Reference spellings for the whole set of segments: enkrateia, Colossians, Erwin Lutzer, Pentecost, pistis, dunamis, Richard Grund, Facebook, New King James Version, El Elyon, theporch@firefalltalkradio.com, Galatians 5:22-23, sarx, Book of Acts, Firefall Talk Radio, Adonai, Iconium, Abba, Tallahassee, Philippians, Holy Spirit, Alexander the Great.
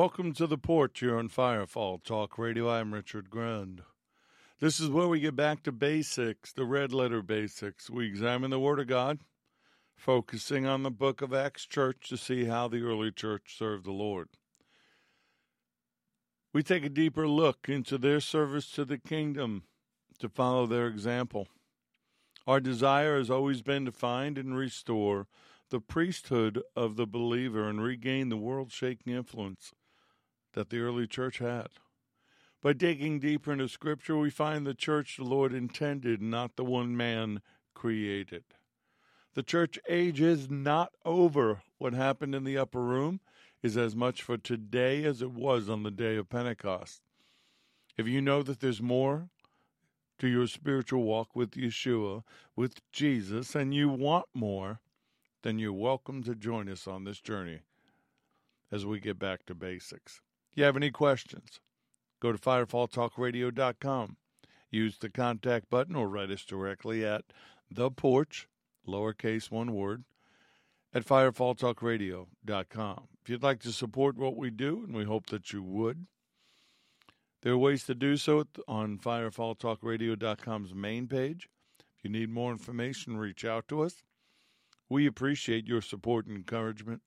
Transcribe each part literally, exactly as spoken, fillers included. Welcome to The Porch here on Firefall Talk Radio. I'm Richard Grund. This is where we get back to basics, the red letter basics. We examine the Word of God, focusing on the Book of Acts Church to see how the early church served the Lord. We take a deeper look into their service to the kingdom to follow their example. Our desire has always been to find and restore the priesthood of the believer and regain the world-shaking influence that the early church had. By digging deeper into Scripture, we find the church the Lord intended, not the one man created. The church age is not over. What happened in the upper room is as much for today as it was on the day of Pentecost. If you know that there's more to your spiritual walk with Yeshua, with Jesus, and you want more, then you're welcome to join us on this journey as we get back to basics. If you have any questions, go to firefall talk radio dot com. Use the contact button or write us directly at The Porch, lowercase one word, at firefall talk radio dot com. If you'd like to support what we do, and we hope that you would, there are ways to do so on firefall talk radio dot com's main page. If you need more information, reach out to us. We appreciate your support and encouragement,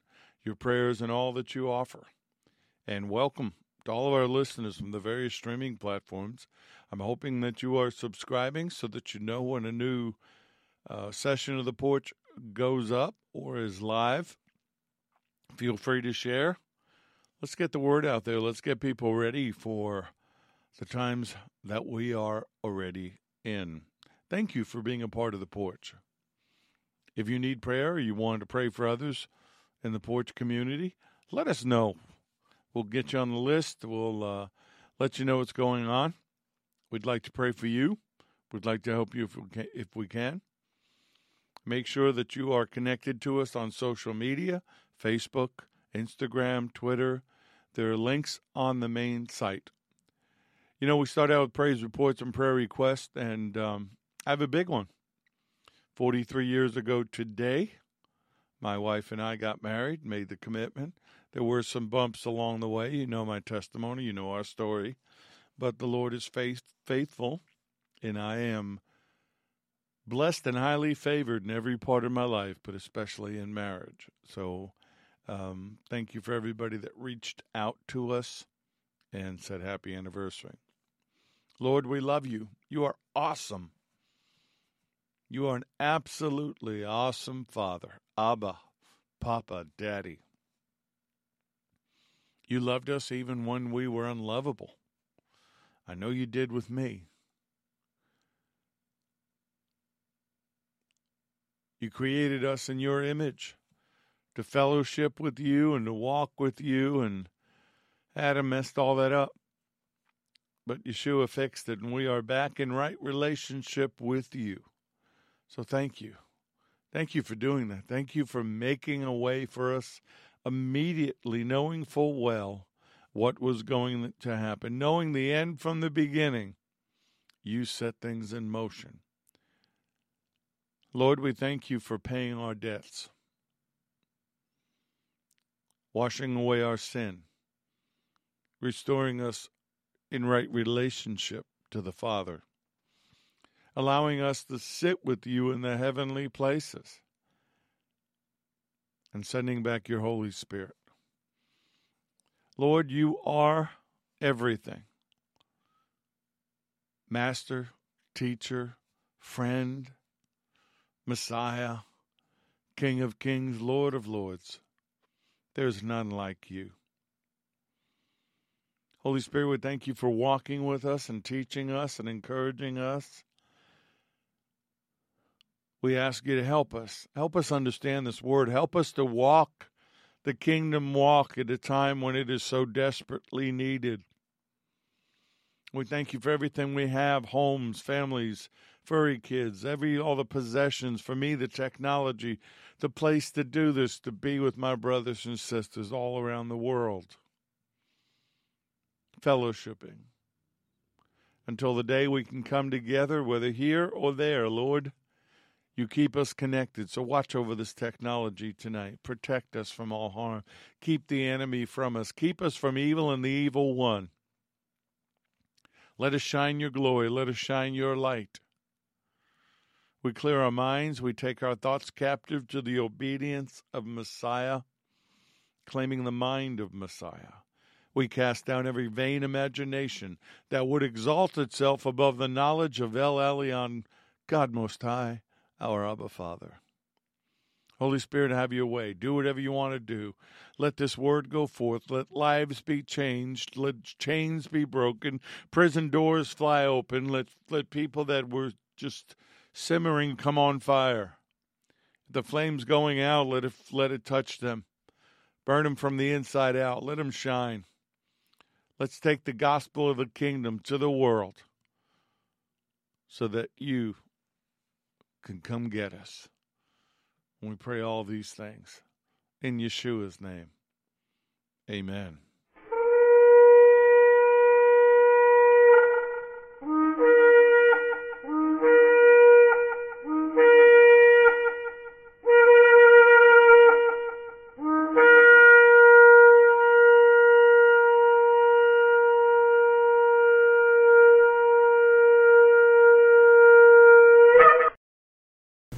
your prayers, and all that you offer. And welcome to all of our listeners from the various streaming platforms. I'm hoping that you are subscribing so that you know when a new uh, session of The Porch goes up or is live. Feel free to share. Let's get the word out there. Let's get people ready for the times that we are already in. Thank you for being a part of The Porch. If you need prayer or you want to pray for others in the Porch community, let us know. We'll get you on the list. We'll uh, let you know what's going on. We'd like to pray for you. We'd like to help you if we can. If we can. Make sure that you are connected to us on social media, Facebook, Instagram, Twitter. There are links on the main site. You know, we start out with praise reports and prayer requests, and um, I have a big one. forty-three years ago today, my wife and I got married, made the commitment. There were some bumps along the way. You know my testimony. You know our story. But the Lord is faith, faithful, and I am blessed and highly favored in every part of my life, but especially in marriage. So um, thank you for everybody that reached out to us and said happy anniversary. Lord, we love you. You are awesome. You are an absolutely awesome Father, Abba, Papa, Daddy. You loved us even when we were unlovable. I know you did with me. You created us in your image to fellowship with you and to walk with you, and Adam messed all that up. But Yeshua fixed it, and we are back in right relationship with you. So thank you. Thank you for doing that. Thank you for making a way for us immediately, knowing full well what was going to happen, knowing the end from the beginning. You set things in motion. Lord, we thank you for paying our debts, washing away our sin, restoring us in right relationship to the Father, allowing us to sit with you in the heavenly places, and sending back your Holy Spirit. Lord, you are everything. Master, teacher, friend, Messiah, King of kings, Lord of lords. There's none like you. Holy Spirit, we thank you for walking with us and teaching us and encouraging us. We ask you to help us. Help us understand this word. Help us to walk the kingdom walk at a time when it is so desperately needed. We thank you for everything we have, homes, families, furry kids, every all the possessions. For me, the technology, the place to do this, to be with my brothers and sisters all around the world, fellowshipping, until the day we can come together, whether here or there, Lord. You keep us connected, so watch over this technology tonight. Protect us from all harm. Keep the enemy from us. Keep us from evil and the evil one. Let us shine your glory. Let us shine your light. We clear our minds. We take our thoughts captive to the obedience of Messiah, claiming the mind of Messiah. We cast down every vain imagination that would exalt itself above the knowledge of El Elyon, God Most High, our Abba Father. Holy Spirit, have your way. Do whatever you want to do. Let this word go forth. Let lives be changed. Let chains be broken. Prison doors fly open. Let, let people that were just simmering come on fire. The flames going out, let it, let it touch them. Burn them from the inside out. Let them shine. Let's take the gospel of the kingdom to the world so that you can come get us. And we pray all these things in Yeshua's name. Amen.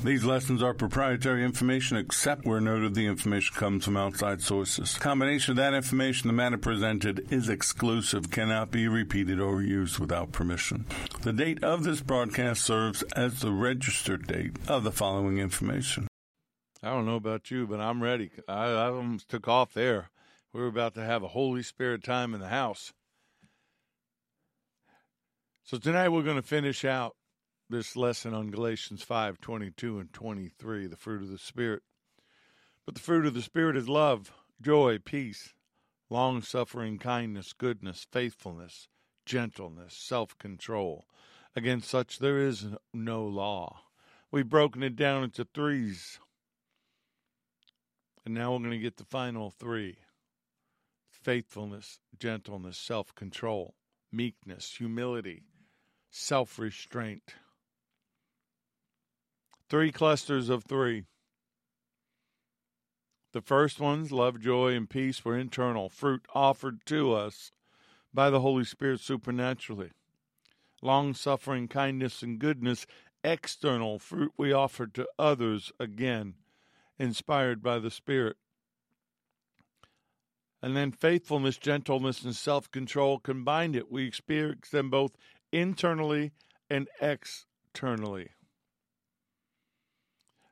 These lessons are proprietary information, except where noted the information comes from outside sources. Combination of that information, the matter presented is exclusive, cannot be repeated or used without permission. The date of this broadcast serves as the registered date of the following information. I don't know about you, but I'm ready. I, I almost took off there. We were about to have a Holy Spirit time in the house. So tonight we're going to finish out this lesson on Galatians five, twenty-two and twenty-three, the fruit of the Spirit. But the fruit of the Spirit is love, joy, peace, long-suffering, kindness, goodness, faithfulness, gentleness, self-control. Against such there is no law. We've broken it down into threes. And now we're going to get the final three. Faithfulness, gentleness, self-control, meekness, humility, self-restraint. Three clusters of three. The first ones, love, joy, and peace, were internal fruit offered to us by the Holy Spirit supernaturally. Long-suffering, kindness, and goodness, external fruit we offered to others, again, inspired by the Spirit. And then faithfulness, gentleness, and self-control, combined it. We experience them both internally and externally.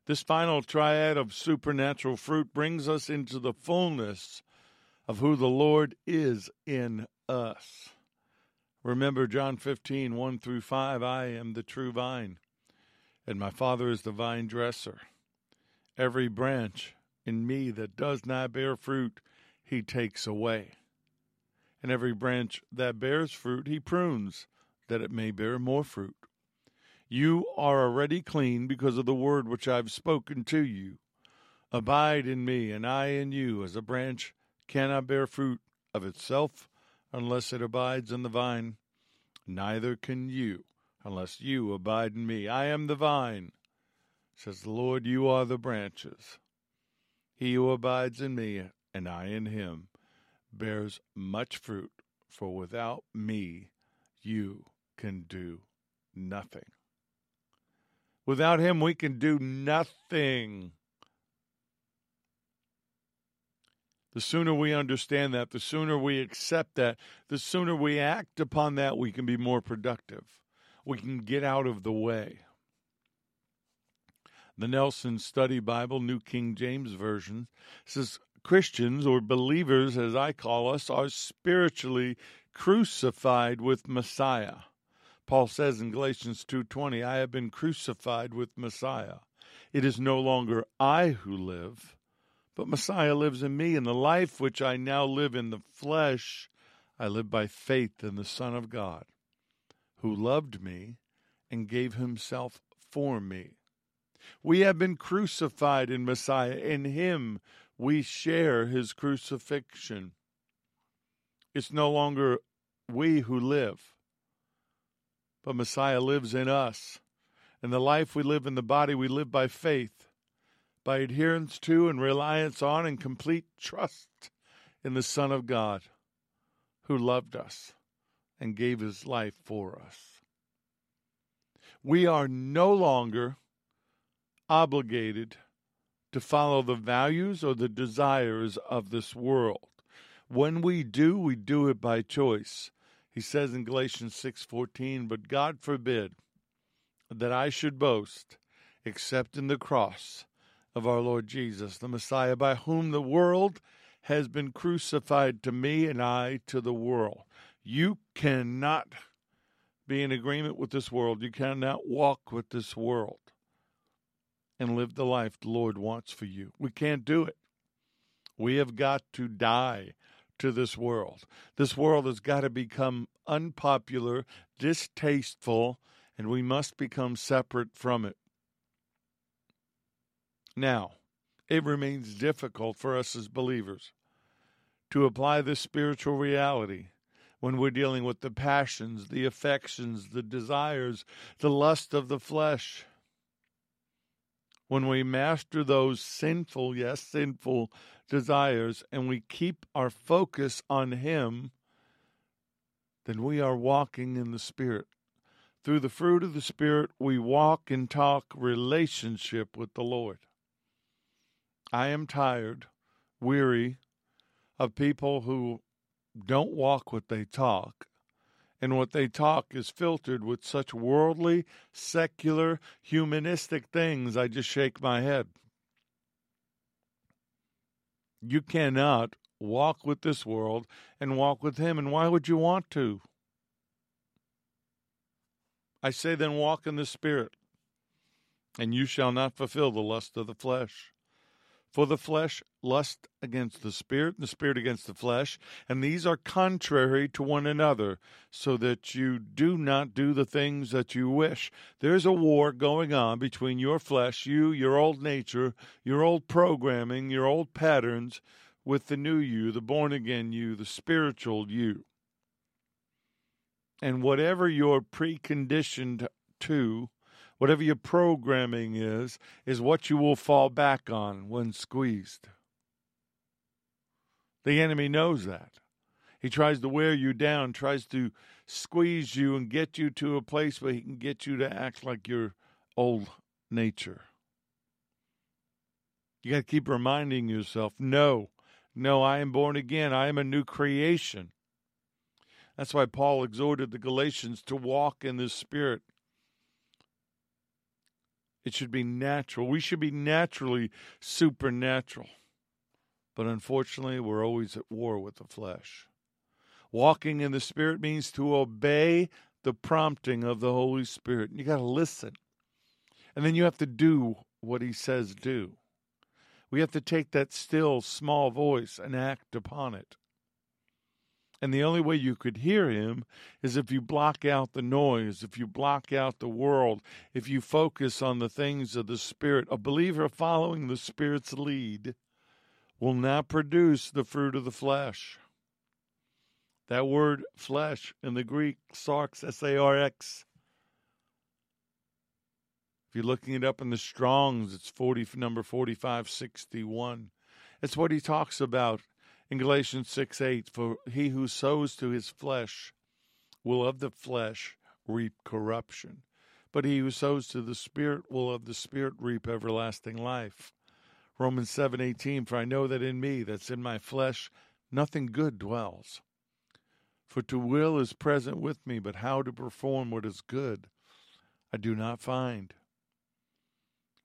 This final triad of supernatural fruit brings us into the fullness of who the Lord is in us. Remember John fifteen, one through five, I am the true vine, and my Father is the vine dresser. Every branch in me that does not bear fruit, he takes away. And every branch that bears fruit, he prunes, that it may bear more fruit. You are already clean because of the word which I have spoken to you. Abide in me, and I in you, as a branch cannot bear fruit of itself unless it abides in the vine. Neither can you unless you abide in me. I am the vine, says the Lord, you are the branches. He who abides in me, and I in him, bears much fruit, for without me you can do nothing. Without him, we can do nothing. The sooner we understand that, the sooner we accept that, the sooner we act upon that, we can be more productive. We can get out of the way. The Nelson Study Bible, New King James Version, says Christians, or believers as I call us, are spiritually crucified with Messiah. Paul says in Galatians two twenty, I have been crucified with Messiah. It is no longer I who live, but Messiah lives in me. And the life which I now live in the flesh, I live by faith in the Son of God, who loved me and gave himself for me. We have been crucified in Messiah. In him we share his crucifixion. It's no longer we who live, but Messiah lives in us. In the life we live in the body, we live by faith, by adherence to and reliance on and complete trust in the Son of God, who loved us and gave his life for us. We are no longer obligated to follow the values or the desires of this world. When we do, we do it by choice. He says in Galatians six fourteen, "But God forbid that I should boast except in the cross of our Lord Jesus, the Messiah, by whom the world has been crucified to me and I to the world." You cannot be in agreement with this world. You cannot walk with this world and live the life the Lord wants for you. We can't do it. We have got to die to this world. This world has got to become unpopular, distasteful, and we must become separate from it. Now, it remains difficult for us as believers to apply this spiritual reality when we're dealing with the passions, the affections, the desires, the lust of the flesh. When we master those sinful, yes, sinful desires, and we keep our focus on Him, then we are walking in the Spirit. Through the fruit of the Spirit, we walk and talk relationship with the Lord. I am tired, weary of people who don't walk what they talk, and what they talk is filtered with such worldly, secular, humanistic things, I just shake my head. You cannot walk with this world and walk with Him, and why would you want to? I say then walk in the Spirit, and you shall not fulfill the lust of the flesh. For the flesh lusts against the Spirit, and the Spirit against the flesh, and these are contrary to one another, so that you do not do the things that you wish. There's a war going on between your flesh, you, your old nature, your old programming, your old patterns, with the new you, the born-again you, the spiritual you. And whatever you're preconditioned to, whatever your programming is, is what you will fall back on when squeezed. The enemy knows that. He tries to wear you down, tries to squeeze you and get you to a place where he can get you to act like your old nature. You got to keep reminding yourself, no, no, I am born again. I am a new creation. That's why Paul exhorted the Galatians to walk in the Spirit. It should be natural. We should be naturally supernatural. But unfortunately, we're always at war with the flesh. Walking in the Spirit means to obey the prompting of the Holy Spirit. You got to listen. And then you have to do what He says do. We have to take that still, small voice and act upon it. And the only way you could hear Him is if you block out the noise, if you block out the world, if you focus on the things of the Spirit. A believer following the Spirit's lead will not produce the fruit of the flesh. That word flesh in the Greek, sarx, S A R X. If you're looking it up in the Strong's, it's forty, number forty-five sixty-one. It's what he talks about. In Galatians six eight, for he who sows to his flesh will of the flesh reap corruption, but he who sows to the Spirit will of the Spirit reap everlasting life. Romans seven eighteen, for I know that in me, that's in my flesh, nothing good dwells. For to will is present with me, but how to perform what is good I do not find.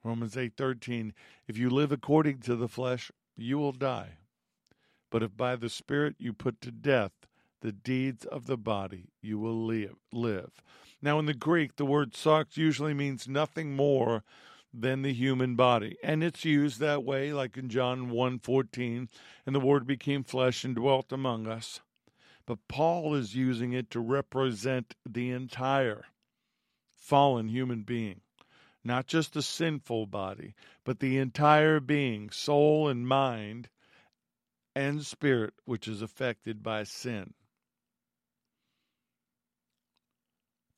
Romans eight thirteen, if you live according to the flesh, you will die. But if by the Spirit you put to death the deeds of the body, you will live. Now, in the Greek, the word sarx usually means nothing more than the human body. And it's used that way, like in John one fourteen, and the Word became flesh and dwelt among us. But Paul is using it to represent the entire fallen human being. Not just the sinful body, but the entire being, soul and mind, and spirit, which is affected by sin.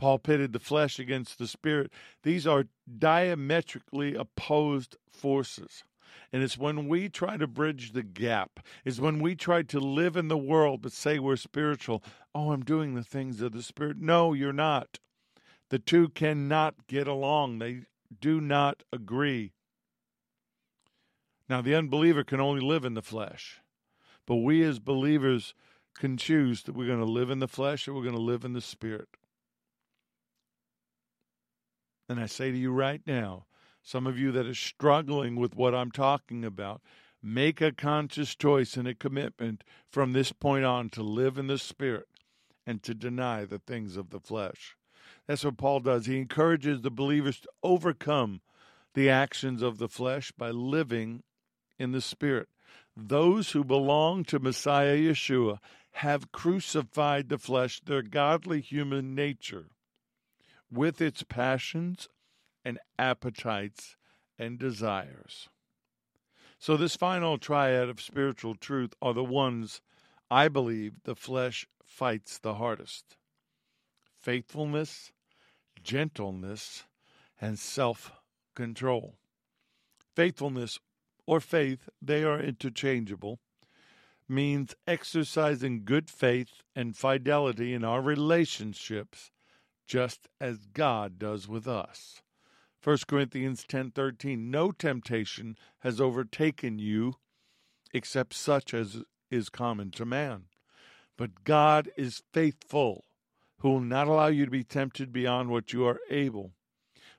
Paul pitted the flesh against the spirit. These are diametrically opposed forces. And it's when we try to bridge the gap, it's when we try to live in the world but say we're spiritual. Oh, I'm doing the things of the Spirit. No, you're not. The two cannot get along. They do not agree. Now, the unbeliever can only live in the flesh. But we as believers can choose that we're going to live in the flesh or we're going to live in the Spirit. And I say to you right now, some of you that are struggling with what I'm talking about, make a conscious choice and a commitment from this point on to live in the Spirit and to deny the things of the flesh. That's what Paul does. He encourages the believers to overcome the actions of the flesh by living in the Spirit. Those who belong to Messiah Yeshua have crucified the flesh, their godly human nature, with its passions and appetites and desires. So this final triad of spiritual truth are the ones I believe the flesh fights the hardest: faithfulness, gentleness, and self-control. Faithfulness or faith, they are interchangeable, means exercising good faith and fidelity in our relationships just as God does with us. First Corinthians ten thirteen, no temptation has overtaken you except such as is common to man. But God is faithful, who will not allow you to be tempted beyond what you are able.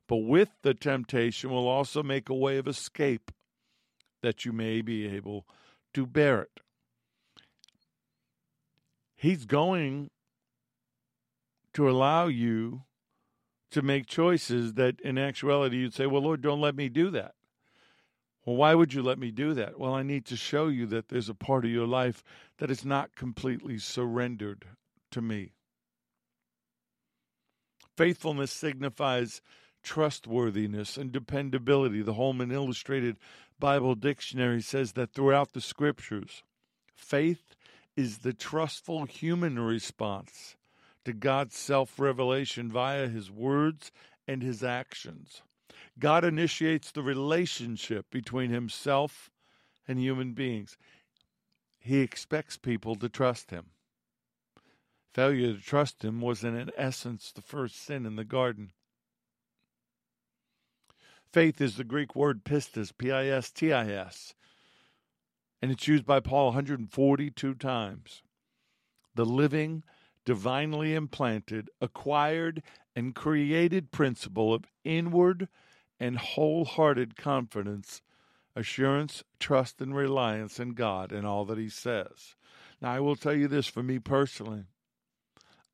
But with the temptation will also make a way of escape, that you may be able to bear it. He's going to allow you to make choices that in actuality you'd say, well, Lord, don't let me do that. Well, why would you let me do that? Well, I need to show you that there's a part of your life that is not completely surrendered to me. Faithfulness signifies trustworthiness and dependability. The Holman Illustrated Bible Dictionary says that throughout the Scriptures, faith is the trustful human response to God's self-revelation via His words and His actions. God initiates the relationship between Himself and human beings. He expects people to trust Him. Failure to trust Him was, in essence, the first sin in the garden. Faith is the Greek word pistis, P I S T I S, and it's used by Paul one hundred forty-two times. The living, divinely implanted, acquired, and created principle of inward and wholehearted confidence, assurance, trust, and reliance in God and all that He says. Now, I will tell you this for me personally.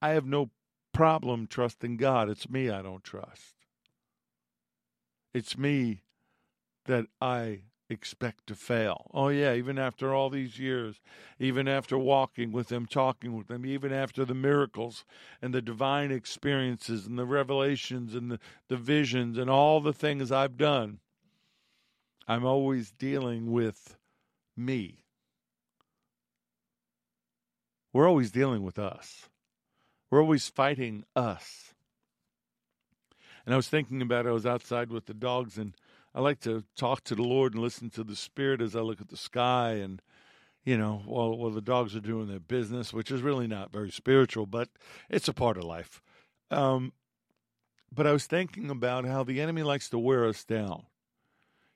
I have no problem trusting God. It's me I don't trust. It's me that I expect to fail. Oh, yeah, even after all these years, even after walking with Him, talking with Him, even after the miracles and the divine experiences and the revelations and the, the visions and all the things I've done, I'm always dealing with me. We're always dealing with us. We're always fighting us. And I was thinking about it. I was outside with the dogs, and I like to talk to the Lord and listen to the Spirit as I look at the sky and, you know, while, while the dogs are doing their business, which is really not very spiritual, but it's a part of life. Um, but I was thinking about how the enemy likes to wear us down.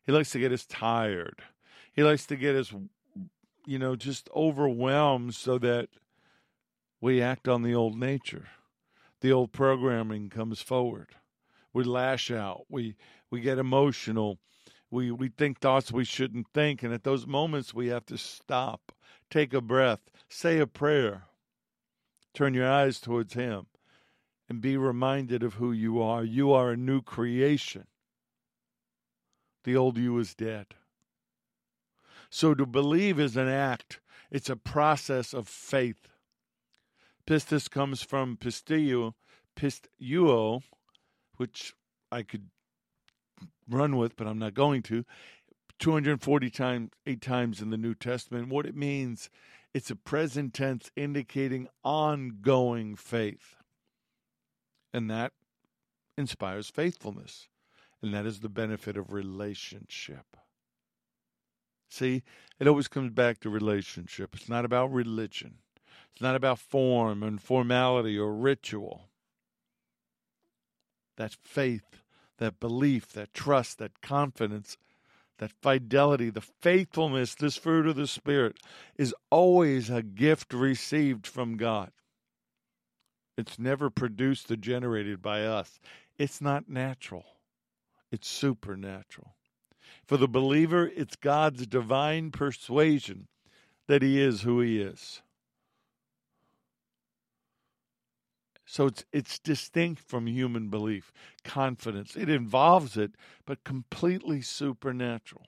He likes to get us tired. He likes to get us, you know, just overwhelmed so that we act on the old nature. The old programming comes forward. We lash out. We we get emotional. We we think thoughts we shouldn't think. And at those moments, we have to stop, take a breath, say a prayer, turn your eyes towards Him, and be reminded of who you are. You are a new creation. The old you is dead. So to believe is an act. It's a process of faith. Pistis comes from pistio, pistuo, which I could run with, but I'm not going to, two hundred forty-eight times in the New Testament. What it means, it's a present tense indicating ongoing faith. And that inspires faithfulness. And that is the benefit of relationship. See, it always comes back to relationship. It's not about religion. It's not about form and formality or ritual. That faith, that belief, that trust, that confidence, that fidelity, the faithfulness, this fruit of the Spirit is always a gift received from God. It's never produced or generated by us. It's not natural. It's supernatural. For the believer, it's God's divine persuasion that he is who he is. So it's it's distinct from human belief, confidence. It involves it, but completely supernatural.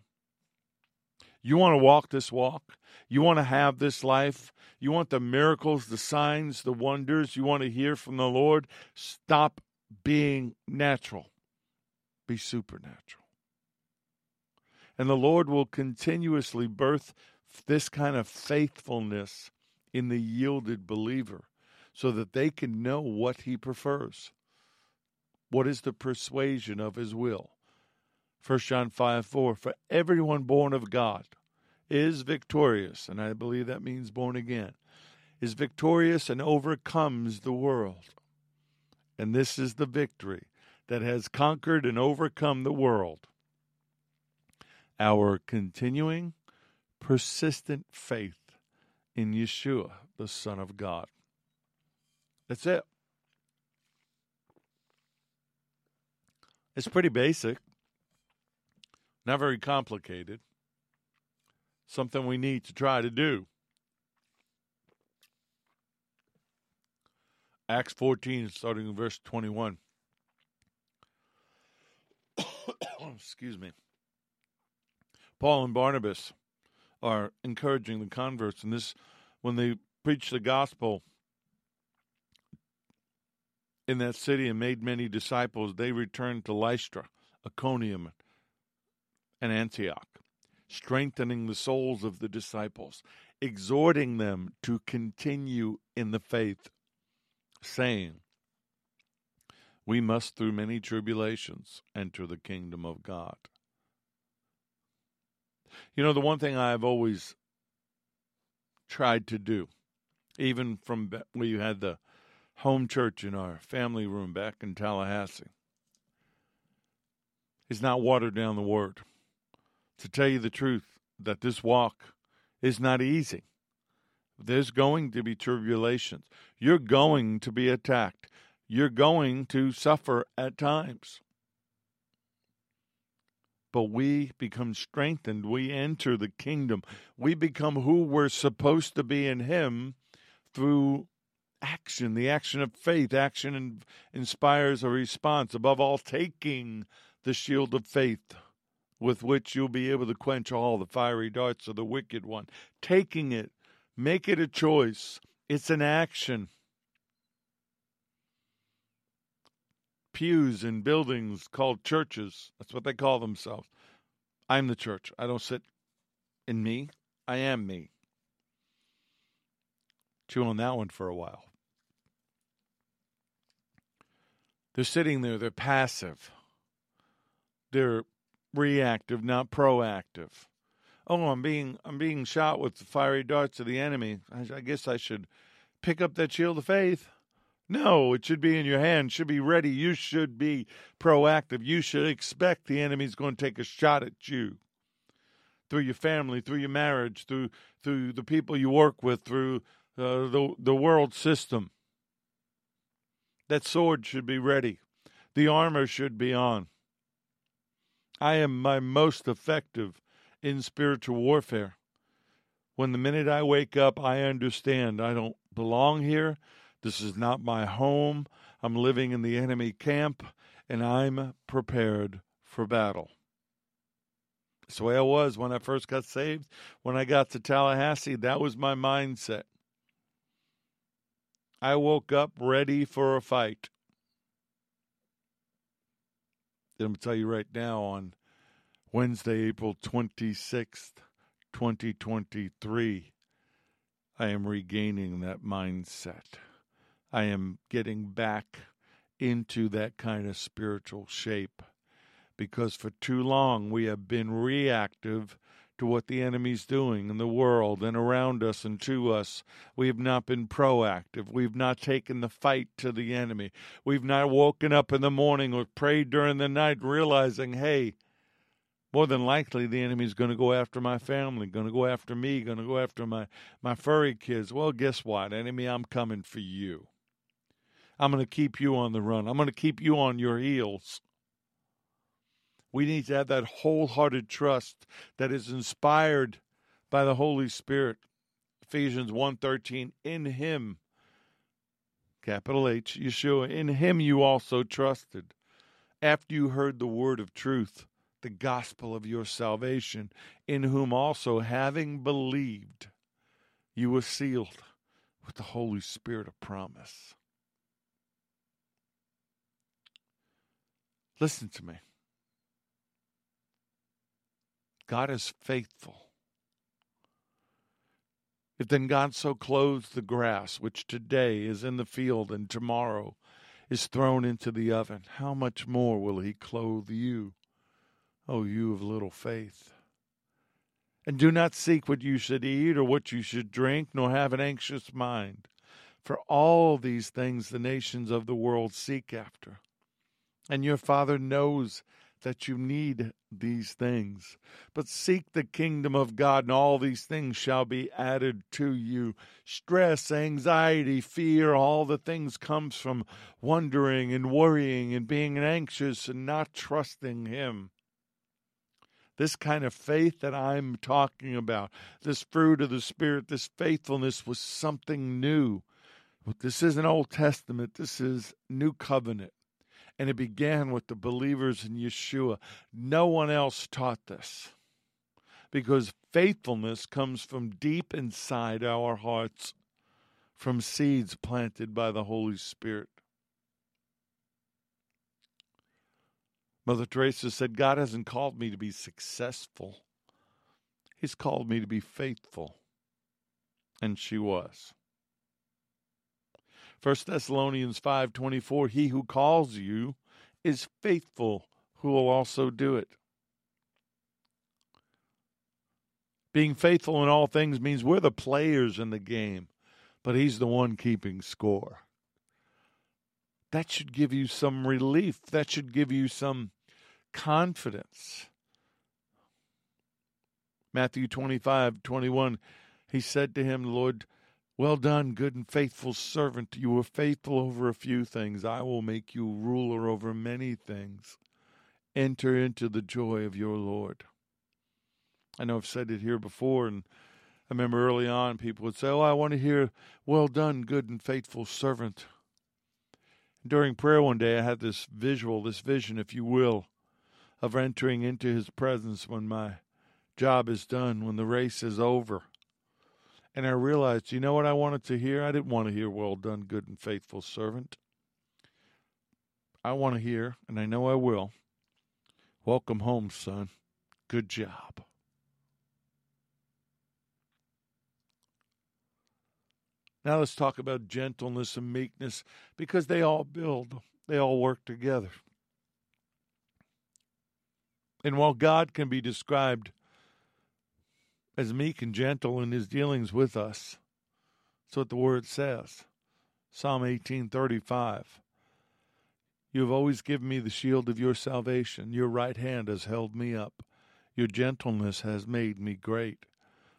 You want to walk this walk? You want to have this life? You want the miracles, the signs, the wonders? You want to hear from the Lord? Stop being natural. Be supernatural. And the Lord will continuously birth this kind of faithfulness in the yielded believer, so that they can know what he prefers. What is the persuasion of his will? First John five four, for everyone born of God is victorious, and I believe that means born again, is victorious and overcomes the world. And this is the victory that has conquered and overcome the world: our continuing, persistent faith in Yeshua, the Son of God. That's it. It's pretty basic, not very complicated, something we need to try to do. Acts fourteen, starting in verse twenty-one. Excuse me. Paul and Barnabas are encouraging the converts, and this, when they preach the gospel in that city and made many disciples, they returned to Lystra, Iconium, and Antioch, strengthening the souls of the disciples, exhorting them to continue in the faith, saying, we must through many tribulations enter the kingdom of God. You know, the one thing I've always tried to do, even from where you had the home church in our family room back in Tallahassee, is not water down the word. To tell you the truth, that this walk is not easy. There's going to be tribulations. You're going to be attacked. You're going to suffer at times. But we become strengthened. We enter the kingdom. We become who we're supposed to be in Him through action, the action of faith. Action inspires a response. Above all, taking the shield of faith, with which you'll be able to quench all the fiery darts of the wicked one. Taking it. Make it a choice. It's an action. Pews in buildings called churches. That's what they call themselves. I'm the church. I don't sit in me. I am me. Chew on that one for a while. They're sitting there. They're passive. They're reactive, not proactive. Oh, I'm being I'm being shot with the fiery darts of the enemy. I, I guess I should pick up that shield of faith. No, it should be in your hand. It should be ready. You should be proactive. You should expect the enemy's going to take a shot at you. Through your family, through your marriage, through through the people you work with, through uh, the the world system. That sword should be ready. The armor should be on. I am my most effective in spiritual warfare when the minute I wake up, I understand I don't belong here. This is not my home. I'm living in the enemy camp, and I'm prepared for battle. That's the way I was when I first got saved. When I got to Tallahassee, that was my mindset. I woke up ready for a fight. I'm going to tell you right now, on Wednesday, April twenty-sixth, twenty twenty-three, I am regaining that mindset. I am getting back into that kind of spiritual shape, because for too long we have been reactive to what the enemy's doing in the world and around us and to us. We have not been proactive. We've not taken the fight to the enemy. We've not woken up in the morning or prayed during the night realizing, hey, more than likely the enemy's going to go after my family, going to go after me, going to go after my, my furry kids. Well, guess what, enemy, I'm coming for you. I'm going to keep you on the run. I'm going to keep you on your heels. We need to have that wholehearted trust that is inspired by the Holy Spirit. Ephesians one thirteen, in him, capital H, Yeshua, in him you also trusted, after you heard the word of truth, the gospel of your salvation, in whom also, having believed, you were sealed with the Holy Spirit of promise. Listen to me. God is faithful. If then God so clothes the grass, which today is in the field and tomorrow is thrown into the oven, how much more will he clothe you, O you of little faith? And do not seek what you should eat or what you should drink, nor have an anxious mind. For all these things the nations of the world seek after. And your Father knows that you need these things. But seek the kingdom of God, and all these things shall be added to you. Stress, anxiety, fear, all the things comes from wondering and worrying and being anxious and not trusting him. This kind of faith that I'm talking about, this fruit of the Spirit, this faithfulness was something new. This isn't Old Testament. This is New Covenant. And it began with the believers in Yeshua. No one else taught this, because faithfulness comes from deep inside our hearts, from seeds planted by the Holy Spirit. Mother Teresa said, God hasn't called me to be successful. He's called me to be faithful. And she was. First Thessalonians five twenty-four, he who calls you is faithful, who will also do it. Being faithful in all things means we're the players in the game, but he's the one keeping score. That should give you some relief. That should give you some confidence. Matthew twenty-five twenty-one, he said to him, Lord, well done, good and faithful servant. You were faithful over a few things. I will make you ruler over many things. Enter into the joy of your Lord. I know I've said it here before, and I remember early on people would say, oh, I want to hear, well done, good and faithful servant. During prayer one day, I had this visual, this vision, if you will, of entering into his presence when my job is done, when the race is over. And I realized, you know what I wanted to hear? I didn't want to hear, well done, good and faithful servant. I want to hear, and I know I will, welcome home, son. Good job. Now let's talk about gentleness and meekness, because they all build, they all work together. And while God can be described as meek and gentle in his dealings with us. That's what the word says. Psalm eighteen thirty-five. You have always given me the shield of your salvation. Your right hand has held me up. Your gentleness has made me great.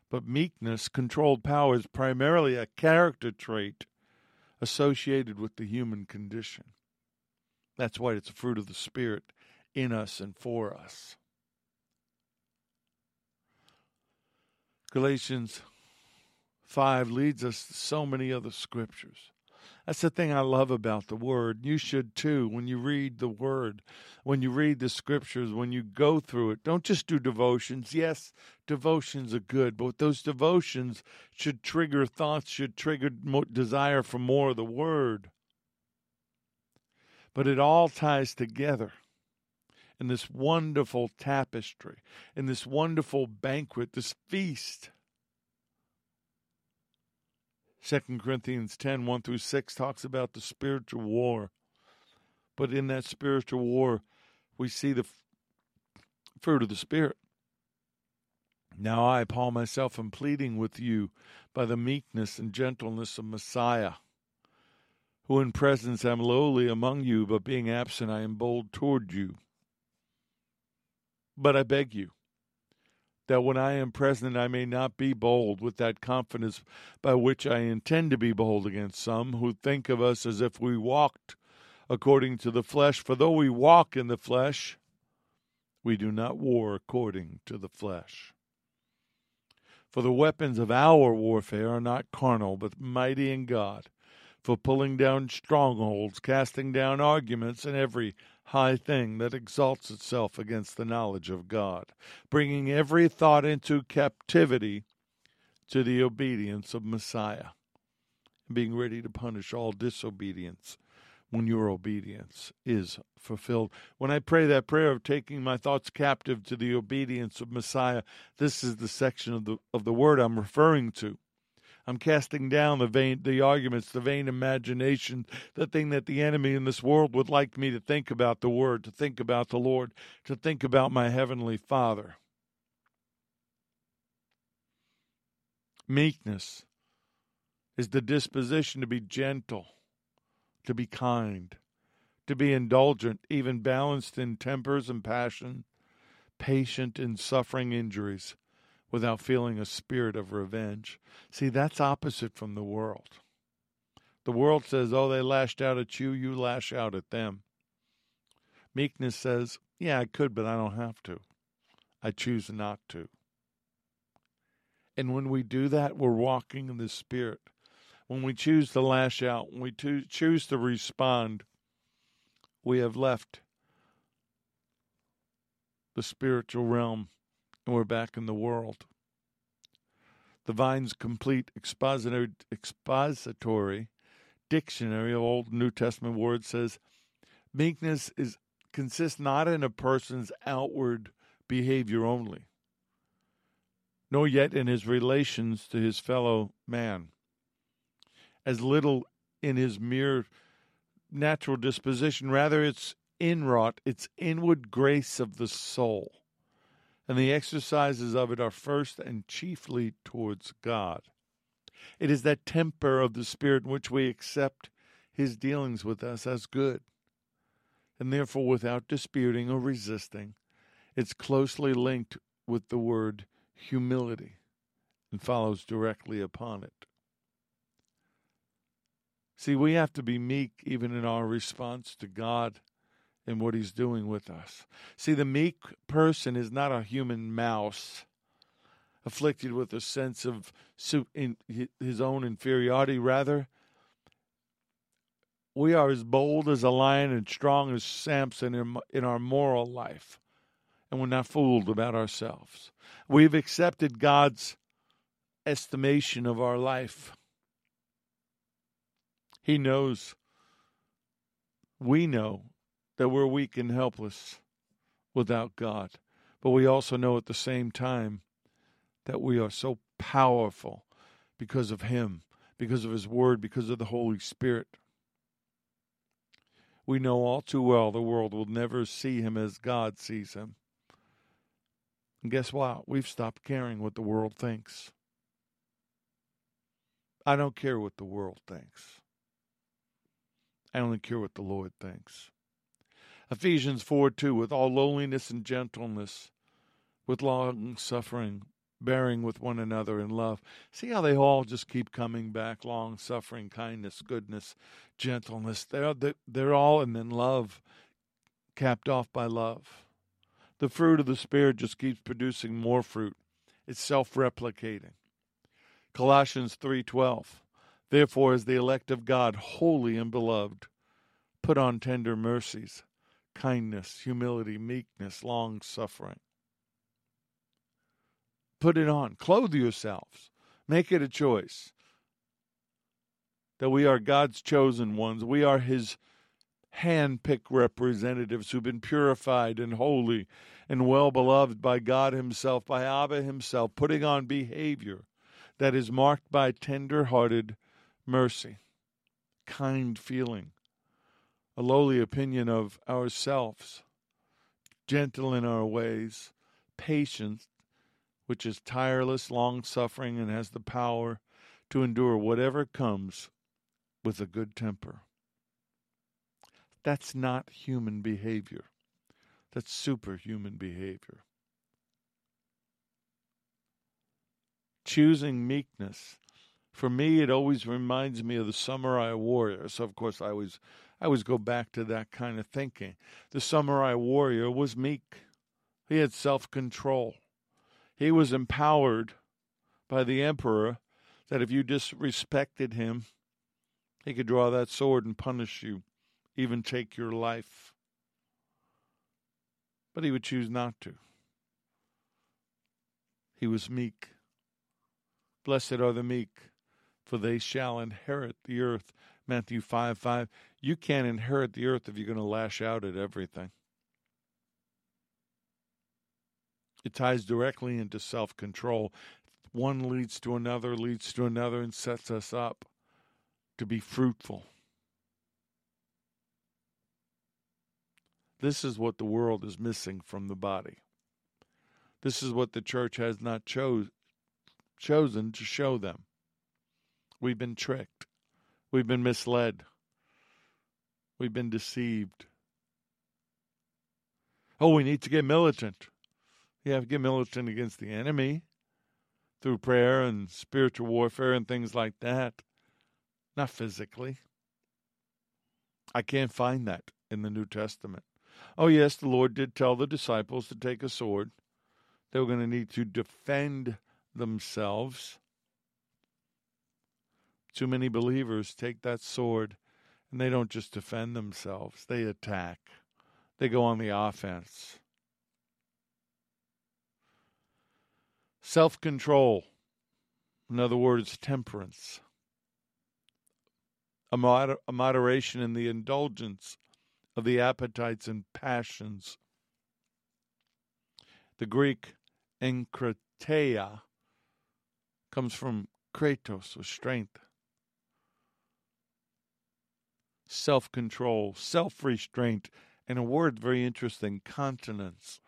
But meekness, controlled power, is primarily a character trait associated with the human condition. That's why it's a fruit of the Spirit in us and for us. Galatians five leads us to so many other scriptures. That's the thing I love about the Word. You should too when you read the Word, when you read the Scriptures, when you go through it. Don't just do devotions. Yes, devotions are good, but those devotions should trigger thoughts, should trigger desire for more of the Word. But it all ties together in this wonderful tapestry, in this wonderful banquet, this feast. Second Corinthians ten, one through six talks about the spiritual war. But in that spiritual war, we see the f- fruit of the Spirit. Now I, Paul, myself am pleading with you by the meekness and gentleness of Messiah, who in presence am lowly among you, but being absent I am bold toward you. But I beg you, that when I am present I may not be bold with that confidence by which I intend to be bold against some who think of us as if we walked according to the flesh. For though we walk in the flesh, we do not war according to the flesh. For the weapons of our warfare are not carnal, but mighty in God, for pulling down strongholds, casting down arguments, and every high thing that exalts itself against the knowledge of God, bringing every thought into captivity to the obedience of Messiah, and being ready to punish all disobedience when your obedience is fulfilled. When I pray that prayer of taking my thoughts captive to the obedience of Messiah, this is the section of the of the word I'm referring to. I'm casting down the vain, the arguments, the vain imagination, the thing that the enemy in this world would like me to think about the Word, to think about the Lord, to think about my Heavenly Father. Meekness is the disposition to be gentle, to be kind, to be indulgent, even balanced in tempers and passion, patient in suffering injuries, without feeling a spirit of revenge. See, that's opposite from the world. The world says, oh, they lashed out at you, you lash out at them. Meekness says, yeah, I could, but I don't have to. I choose not to. And when we do that, we're walking in the Spirit. When we choose to lash out, when we to- choose to respond, we have left the spiritual realm, and we're back in the world. The Vine's complete expository, expository dictionary of Old and New Testament words says, meekness is consists not in a person's outward behavior only, nor yet in his relations to his fellow man, as little in his mere natural disposition. Rather, it's inwrought, it's inward grace of the soul. And the exercises of it are first and chiefly towards God. It is that temper of the Spirit in which we accept His dealings with us as good, and therefore without disputing or resisting. It's closely linked with the word humility and follows directly upon it. See, we have to be meek even in our response to God and what He's doing with us. See, the meek person is not a human mouse afflicted with a sense of his own inferiority. Rather, we are as bold as a lion and strong as Samson in our moral life, and we're not fooled about ourselves. We've accepted God's estimation of our life. He knows, we know, that we're weak and helpless without God. But we also know at the same time that we are so powerful because of Him, because of His Word, because of the Holy Spirit. We know all too well the world will never see Him as God sees Him. And guess what? We've stopped caring what the world thinks. I don't care what the world thinks. I only care what the Lord thinks. Ephesians four two, with all lowliness and gentleness, with long suffering, bearing with one another in love. See how they all just keep coming back: long suffering, kindness, goodness, gentleness. They're, they're all, and then love, capped off by love. The fruit of the Spirit just keeps producing more fruit. It's self-replicating. Colossians three twelve, therefore as the elect of God, holy and beloved, put on tender mercies, kindness, humility, meekness, long-suffering. Put it on. Clothe yourselves. Make it a choice that we are God's chosen ones. We are His hand-picked representatives who've been purified and holy and well-beloved by God Himself, by Abba Himself, putting on behavior that is marked by tender-hearted mercy, kind feeling, a lowly opinion of ourselves, gentle in our ways, patient, which is tireless, long-suffering, and has the power to endure whatever comes with a good temper. That's not human behavior. That's superhuman behavior. Choosing meekness. For me, it always reminds me of the samurai warrior. So, of course, I always, I always go back to that kind of thinking. The samurai warrior was meek. He had self-control. He was empowered by the emperor that if you disrespected him, he could draw that sword and punish you, even take your life. But he would choose not to. He was meek. Blessed are the meek, for they shall inherit the earth. Matthew five five. You can't inherit the earth if you're going to lash out at everything. It ties directly into self-control. One leads to another, leads to another, and sets us up to be fruitful. This is what the world is missing from the body. This is what the church has not chosen. chosen to show them. We've been tricked. We've been misled. We've been deceived. Oh, we need to get militant. Yeah, get militant against the enemy through prayer and spiritual warfare and things like that. Not physically. I can't find that in the New Testament. Oh, yes, the Lord did tell the disciples to take a sword. They were going to need to defend themselves. Too many believers take that sword and they don't just defend themselves, they attack. They go on the offense. Self-control, in other words, temperance. A, moder- a moderation in the indulgence of the appetites and passions. The Greek enkrateia comes from kratos, or strength. Self-control, self-restraint, and a word very interesting, continence.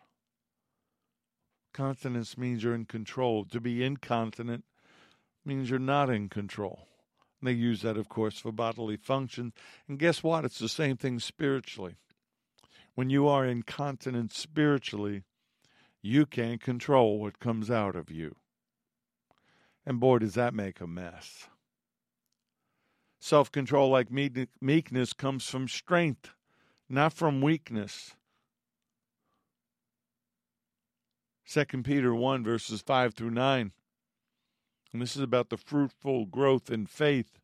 Continence means you're in control. To be incontinent means you're not in control. And they use that, of course, for bodily functions. And guess what? It's the same thing spiritually. When you are incontinent spiritually, you can't control what comes out of you. And boy, does that make a mess. Self-control, like meekness, comes from strength, not from weakness. Second Peter one, verses five through nine. And this is about the fruitful growth in faith,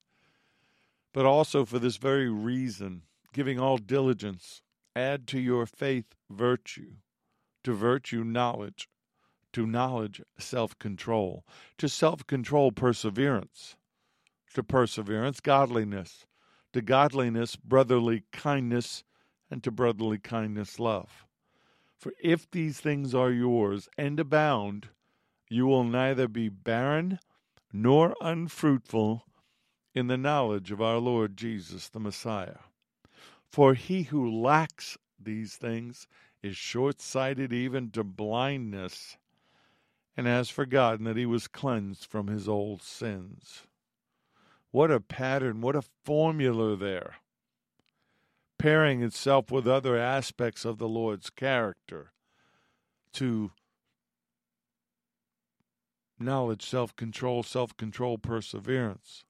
but also for this very reason, giving all diligence, add to your faith virtue, to virtue knowledge, to knowledge, self-control. To self-control, perseverance. To perseverance, godliness. To godliness, brotherly kindness. And to brotherly kindness, love. For if these things are yours and abound, you will neither be barren nor unfruitful in the knowledge of our Lord Jesus the Messiah. For he who lacks these things is short-sighted even to blindness, and has forgotten that he was cleansed from his old sins. What a pattern, what a formula there, pairing itself with other aspects of the Lord's character to knowledge, self-control, self-control, perseverance.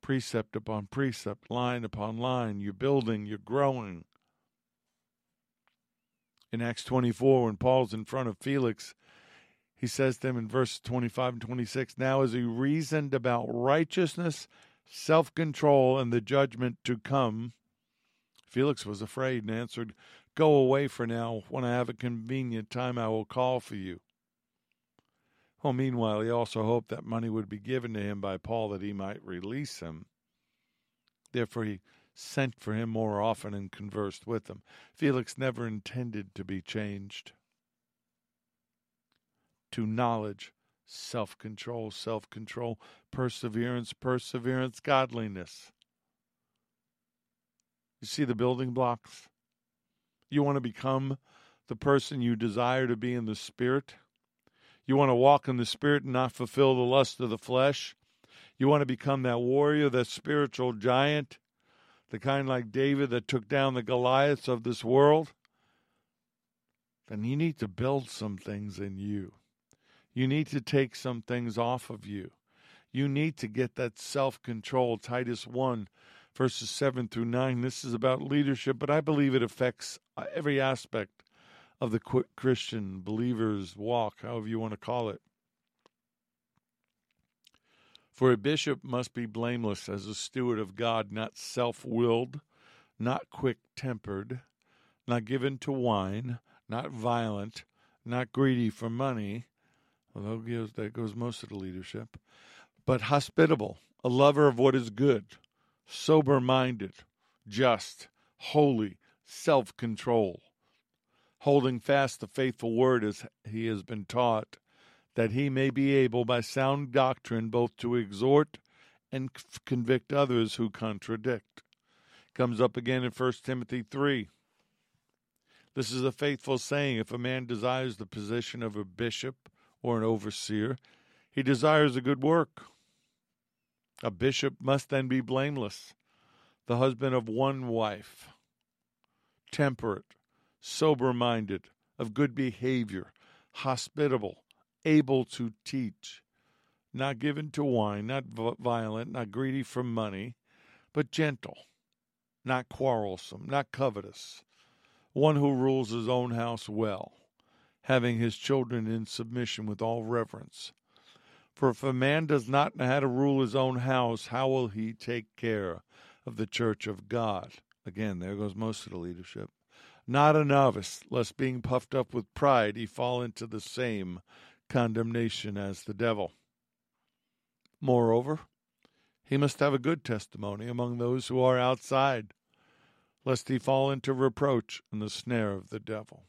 Precept upon precept, line upon line, you're building, you're growing. In Acts twenty-four, when Paul's in front of Felix, he says to him in verse twenty-five and twenty-six, now as he reasoned about righteousness, self-control, and the judgment to come, Felix was afraid and answered, go away for now. When I have a convenient time, I will call for you. Well, meanwhile, he also hoped that money would be given to him by Paul that he might release him. Therefore, he sent for him more often and conversed with him. Felix never intended to be changed. To knowledge, self-control, self-control, perseverance, perseverance, godliness. You see the building blocks? You want to become the person you desire to be in the Spirit. You want to walk in the Spirit and not fulfill the lust of the flesh. You want to become that warrior, that spiritual giant, the kind like David that took down the Goliaths of this world. Then you need to build some things in you. You need to take some things off of you. You need to get that self-control. Titus one, verses seven through nine. This is about leadership, but I believe it affects every aspect of the Christian believer's walk, however you want to call it. For a bishop must be blameless as a steward of God, not self-willed, not quick-tempered, not given to wine, not violent, not greedy for money, although that goes most of the leadership, but hospitable, a lover of what is good, sober-minded, just, holy, self-control, holding fast the faithful word as he has been taught, that he may be able by sound doctrine both to exhort and convict others who contradict. Comes up again in First Timothy three. This is a faithful saying. If a man desires the position of a bishop or an overseer, he desires a good work. A bishop must then be blameless, the husband of one wife, temperate, sober-minded, of good behavior, hospitable, able to teach, not given to wine, not violent, not greedy for money, but gentle, not quarrelsome, not covetous, one who rules his own house well, having his children in submission with all reverence. For if a man does not know how to rule his own house, how will he take care of the church of God? Again, there goes most of the leadership. Not a novice, lest being puffed up with pride, he fall into the same condemnation as the devil. Moreover, he must have a good testimony among those who are outside, lest he fall into reproach and the snare of the devil.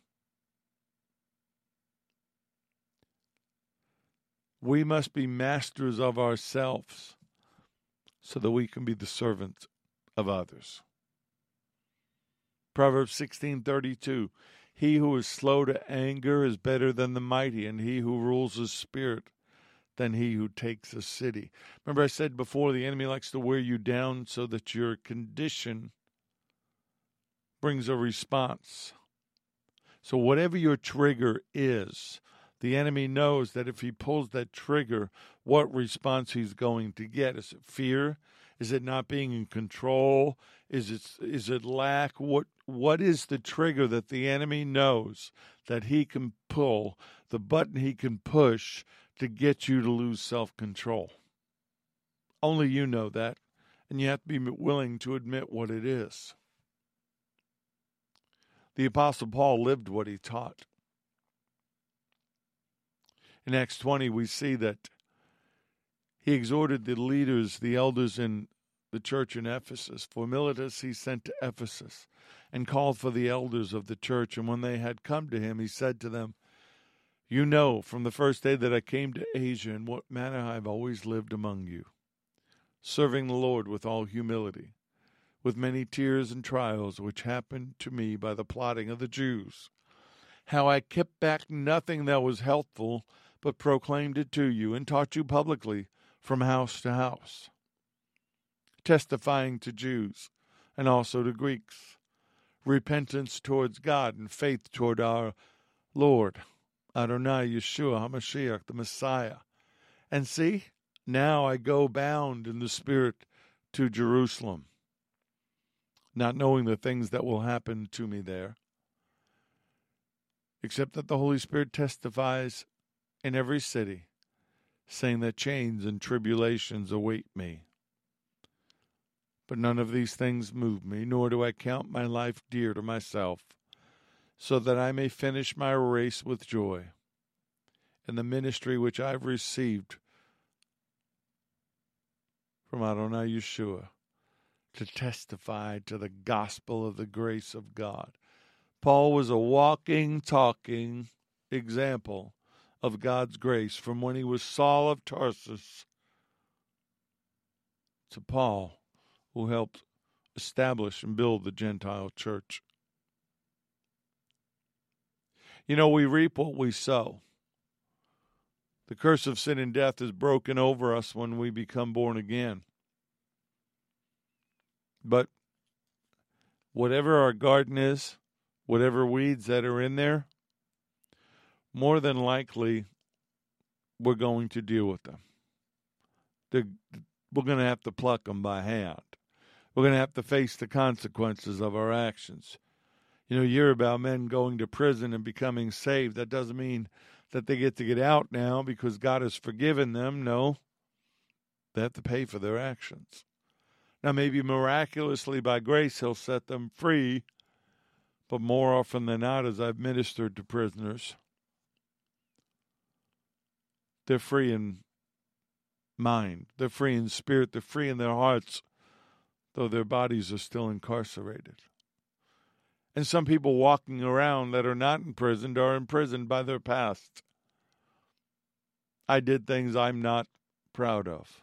We must be masters of ourselves so that we can be the servant of others. Proverbs sixteen thirty-two, he who is slow to anger is better than the mighty, and he who rules his spirit than he who takes a city. Remember I said before, the enemy likes to wear you down so that your condition brings a response. So whatever your trigger is, the enemy knows that if he pulls that trigger, what response he's going to get. Is it fear? Is it not being in control? Is it is it lack? What what is the trigger that the enemy knows that he can pull, the button he can push to get you to lose self-control? Only you know that, and you have to be willing to admit what it is. The Apostle Paul lived what he taught. In Acts twenty, we see that he exhorted the leaders, the elders in the church in Ephesus. For Miletus he sent to Ephesus and called for the elders of the church. And when they had come to him, he said to them, "You know from the first day that I came to Asia in what manner I have always lived among you, serving the Lord with all humility, with many tears and trials which happened to me by the plotting of the Jews. How I kept back nothing that was helpful, but proclaimed it to you and taught you publicly from house to house, testifying to Jews and also to Greeks, repentance towards God and faith toward our Lord, Adonai Yeshua HaMashiach, the Messiah. And see, now I go bound in the Spirit to Jerusalem, not knowing the things that will happen to me there, except that the Holy Spirit testifies in every city, saying that chains and tribulations await me. But none of these things move me, nor do I count my life dear to myself, so that I may finish my race with joy, and the ministry which I have received from Adonai Yeshua, to testify to the gospel of the grace of God." Paul was a walking, talking example of God's grace from when he was Saul of Tarsus to Paul, who helped establish and build the Gentile church. You know, we reap what we sow. The curse of sin and death is broken over us when we become born again. But whatever our garden is, whatever weeds that are in there, more than likely, we're going to deal with them. They're, we're going to have to pluck them by hand. We're going to have to face the consequences of our actions. You know, you hear about men going to prison and becoming saved. That doesn't mean that they get to get out now because God has forgiven them. No, they have to pay for their actions. Now, maybe miraculously by grace, he'll set them free. But more often than not, as I've ministered to prisoners, they're free in mind. They're free in spirit. They're free in their hearts, though their bodies are still incarcerated. And some people walking around that are not imprisoned are imprisoned by their past. I did things I'm not proud of.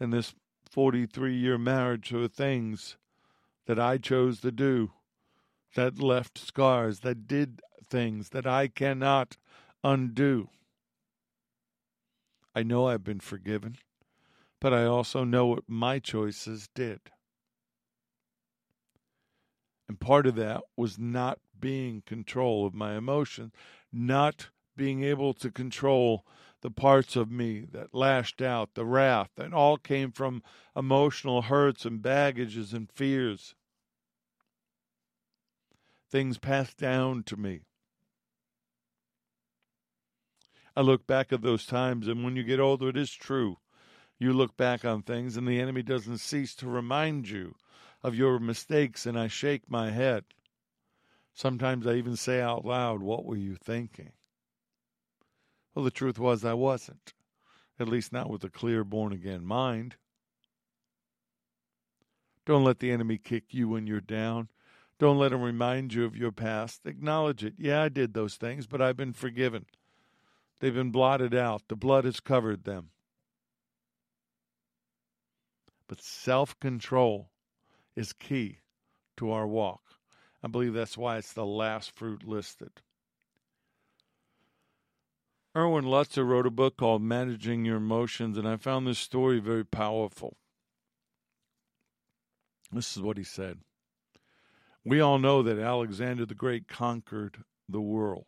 In this forty-three-year marriage, there were things that I chose to do that left scars, that did things that I cannot undo. I know I've been forgiven, but I also know what my choices did. And part of that was not being in control of my emotions, not being able to control the parts of me that lashed out, the wrath, that all came from emotional hurts and baggages and fears. Things passed down to me. I look back at those times, and when you get older, it is true. You look back on things, and the enemy doesn't cease to remind you of your mistakes, and I shake my head. Sometimes I even say out loud, what were you thinking? Well, the truth was I wasn't, at least not with a clear, born-again mind. Don't let the enemy kick you when you're down. Don't let him remind you of your past. Acknowledge it. Yeah, I did those things, but I've been forgiven. They've been blotted out. The blood has covered them. But self-control is key to our walk. I believe that's why it's the last fruit listed. Erwin Lutzer wrote a book called Managing Your Emotions, and I found this story very powerful. This is what he said. We all know that Alexander the Great conquered the world.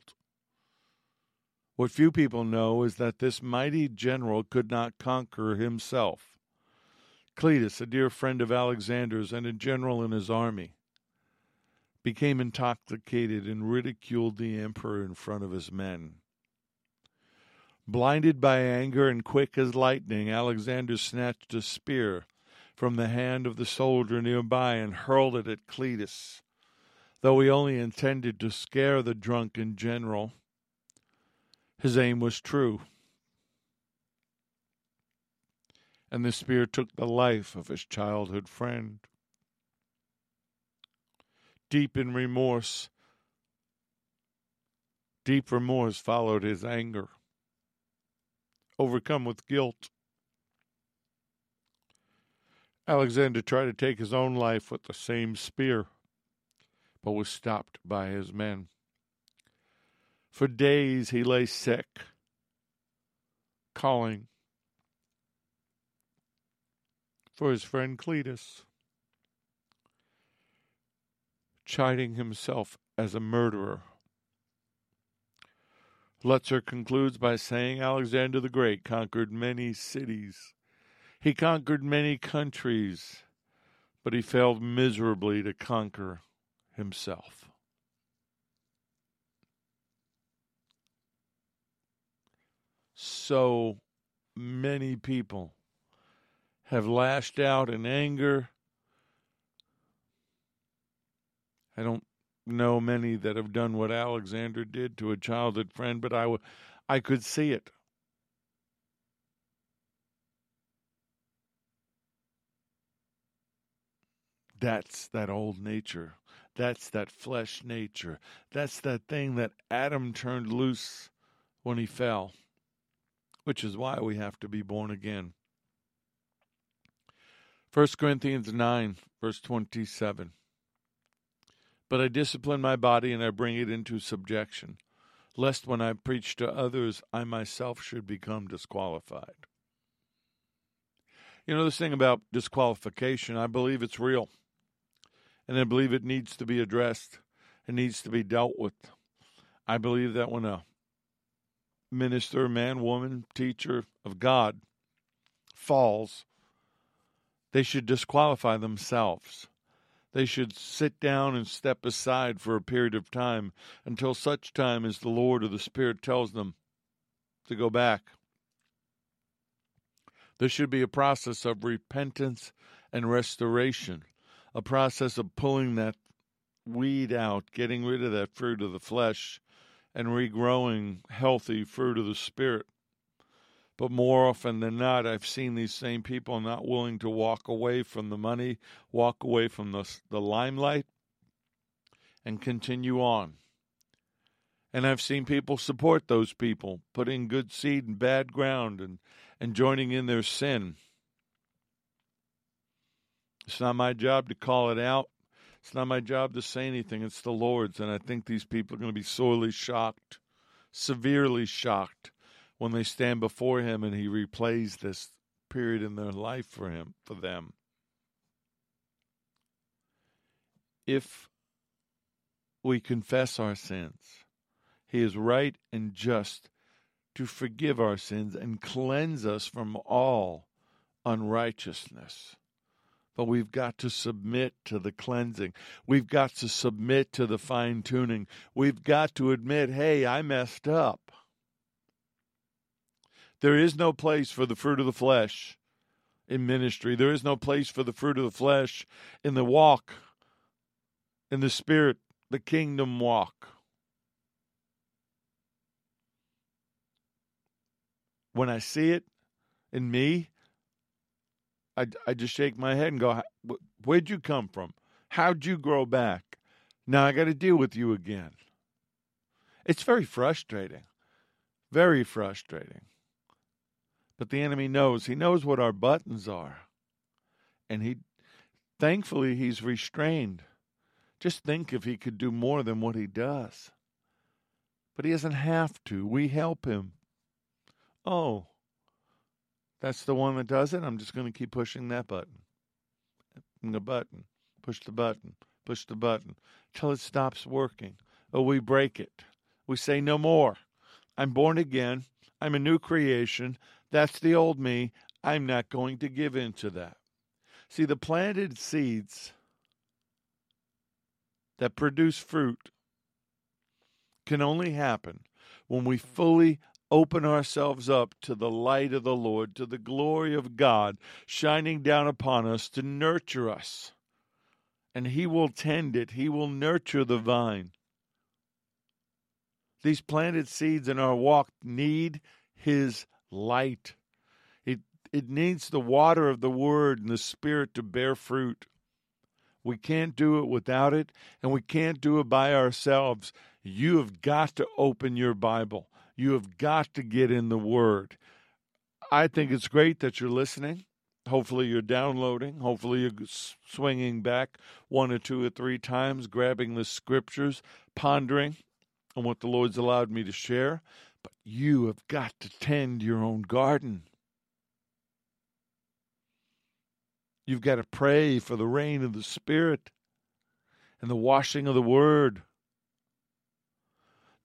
What few people know is that this mighty general could not conquer himself. Cleitus, a dear friend of Alexander's and a general in his army, became intoxicated and ridiculed the emperor in front of his men. Blinded by anger and quick as lightning, Alexander snatched a spear from the hand of the soldier nearby and hurled it at Cleitus. Though he only intended to scare the drunken general, his aim was true, and the spear took the life of his childhood friend. Deep in remorse, deep remorse followed his anger. Overcome with guilt, Alexander tried to take his own life with the same spear, but was stopped by his men. For days he lay sick, calling for his friend Cleitus, chiding himself as a murderer. Lutzer concludes by saying Alexander the Great conquered many cities. He conquered many countries, but he failed miserably to conquer himself. So many people have lashed out in anger. I don't know many that have done what Alexander did to a childhood friend, but I, w- I could see it. That's that old nature. That's that flesh nature. That's that thing that Adam turned loose when he fell, which is why we have to be born again. First Corinthians nine, verse twenty-seven. But I discipline my body and I bring it into subjection, lest when I preach to others, I myself should become disqualified. You know, this thing about disqualification, I believe it's real. And I believe it needs to be addressed. It needs to be dealt with. I believe that when a minister, man, woman, teacher of God falls, they should disqualify themselves. They should sit down and step aside for a period of time until such time as the Lord or the Spirit tells them to go back. There should be a process of repentance and restoration, a process of pulling that weed out, getting rid of that fruit of the flesh, and regrowing healthy fruit of the Spirit. But more often than not, I've seen these same people not willing to walk away from the money, walk away from the, the limelight, and continue on. And I've seen people support those people, putting good seed in bad ground and, and joining in their sin. It's not my job to call it out. It's not my job to say anything. It's the Lord's. And I think these people are going to be sorely shocked, severely shocked, when they stand before him and he replays this period in their life for him, for them. If we confess our sins, he is right and just to forgive our sins and cleanse us from all unrighteousness. But we've got to submit to the cleansing. We've got to submit to the fine-tuning. We've got to admit, hey, I messed up. There is no place for the fruit of the flesh in ministry. There is no place for the fruit of the flesh in the walk, in the Spirit, the kingdom walk. When I see it in me, I, I just shake my head and go, where'd you come from? How'd you grow back? Now I got to deal with you again. It's very frustrating, very frustrating. But the enemy knows. He knows what our buttons are. And he, thankfully, he's restrained. Just think if he could do more than what he does. But he doesn't have to. We help him. Oh, that's the one that does it? I'm just going to keep pushing that button. And the button. Push the button. Push the button. Till it stops working. Or we break it. We say no more. I'm born again. I'm a new creation. That's the old me. I'm not going to give in to that. See, the planted seeds that produce fruit can only happen when we fully open ourselves up to the light of the Lord, to the glory of God shining down upon us to nurture us. And he will tend it. He will nurture the vine. These planted seeds in our walk need his light. It it needs the water of the Word and the Spirit to bear fruit. We can't do it without it, and we can't do it by ourselves. You have got to open your Bible. You have got to get in the Word. I think it's great that you're listening. Hopefully you're downloading. Hopefully you're swinging back one or two or three times, grabbing the Scriptures, pondering on what the Lord's allowed me to share. But you have got to tend your own garden. You've got to pray for the rain of the Spirit and the washing of the Word.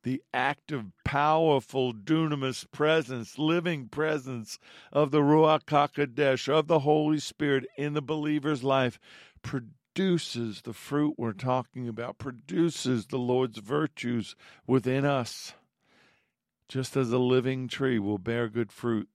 The active, powerful, dunamis presence, living presence of the Ruach HaKodesh, of the Holy Spirit in the believer's life produces the fruit we're talking about, produces the Lord's virtues within us. Just as a living tree will bear good fruit.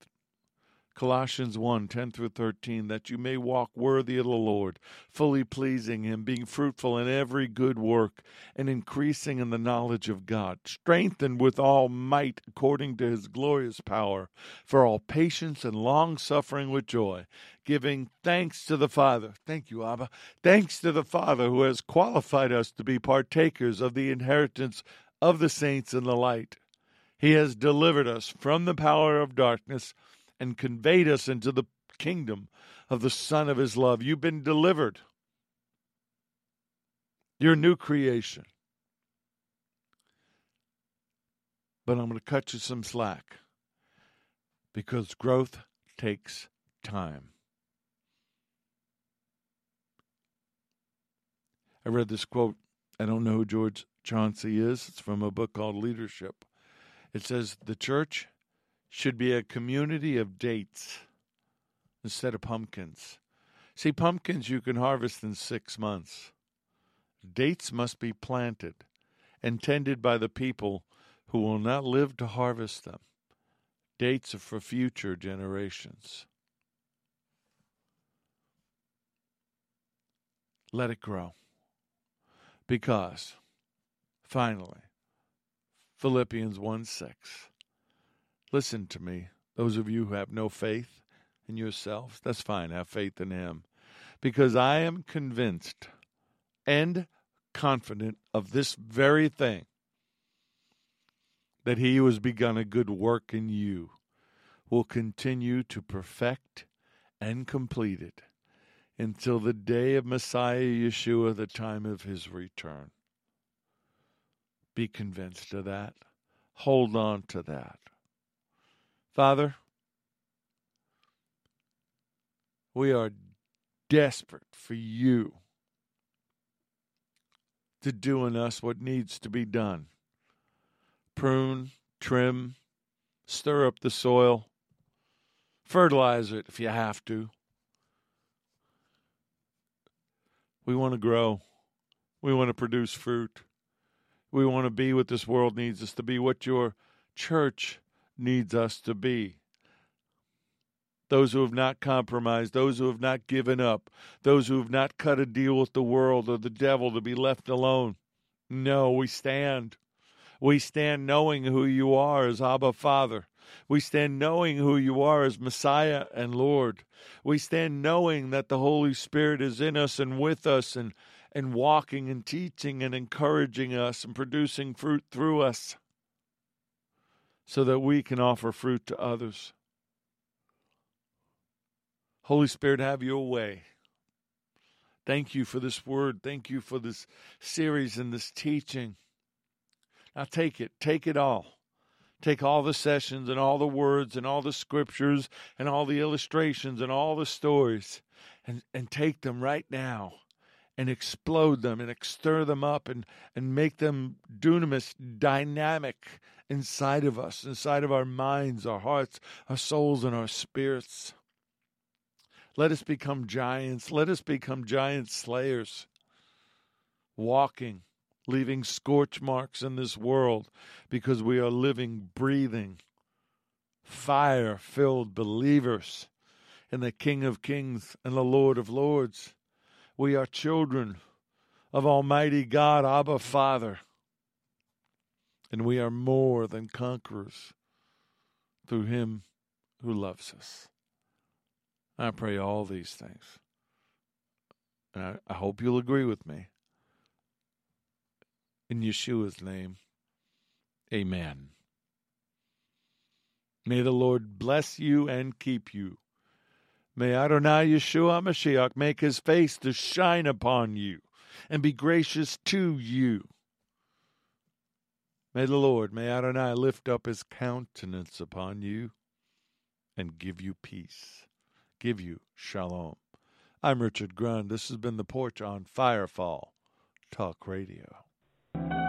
Colossians one, ten through thirteen, that you may walk worthy of the Lord, fully pleasing him, being fruitful in every good work, and increasing in the knowledge of God, strengthened with all might according to his glorious power, for all patience and long-suffering with joy, giving thanks to the Father. Thank you, Abba. Thanks to the Father who has qualified us to be partakers of the inheritance of the saints in the light. He has delivered us from the power of darkness and conveyed us into the kingdom of the Son of his love. You've been delivered. You're a new creation. But I'm going to cut you some slack because growth takes time. I read this quote. I don't know who George Chauncey is. It's from a book called Leadership. It says, the church should be a community of dates instead of pumpkins. See, pumpkins you can harvest in six months. Dates must be planted and tended by the people who will not live to harvest them. Dates are for future generations. Let it grow. Because, finally, Philippians one six. Listen to me, those of you who have no faith in yourselves, that's fine, have faith in him. Because I am convinced and confident of this very thing, that he who has begun a good work in you will continue to perfect and complete it until the day of Messiah Yeshua, the time of his return. Be convinced of that. Hold on to that. Father, we are desperate for you to do in us what needs to be done. Prune, trim, stir up the soil, fertilize it if you have to. We want to grow. We want to produce fruit. We want to be what this world needs us to be, what your church needs us to be. Those who have not compromised, those who have not given up, those who have not cut a deal with the world or the devil to be left alone. No, we stand. We stand knowing who you are as Abba Father. We stand knowing who you are as Messiah and Lord. We stand knowing that the Holy Spirit is in us and with us and, and walking and teaching and encouraging us and producing fruit through us so that we can offer fruit to others. Holy Spirit, have your way. Thank you for this word. Thank you for this series and this teaching. Now take it. Take it all. Take all the sessions and all the words and all the scriptures and all the illustrations and all the stories and, and take them right now and explode them and stir them up and, and make them dunamis, dynamic inside of us, inside of our minds, our hearts, our souls, and our spirits. Let us become giants. Let us become giant slayers, walking, leaving scorch marks in this world because we are living, breathing, fire-filled believers in the King of Kings and the Lord of Lords. We are children of Almighty God, Abba Father, and we are more than conquerors through him who loves us. I pray all these things, and I hope you'll agree with me. In Yeshua's name, amen. May the Lord bless you and keep you. May Adonai Yeshua Mashiach make his face to shine upon you and be gracious to you. May the Lord, may Adonai lift up his countenance upon you and give you peace, give you shalom. I'm Richard Grund. This has been The Porch on Firefall Talk Radio. Thank you.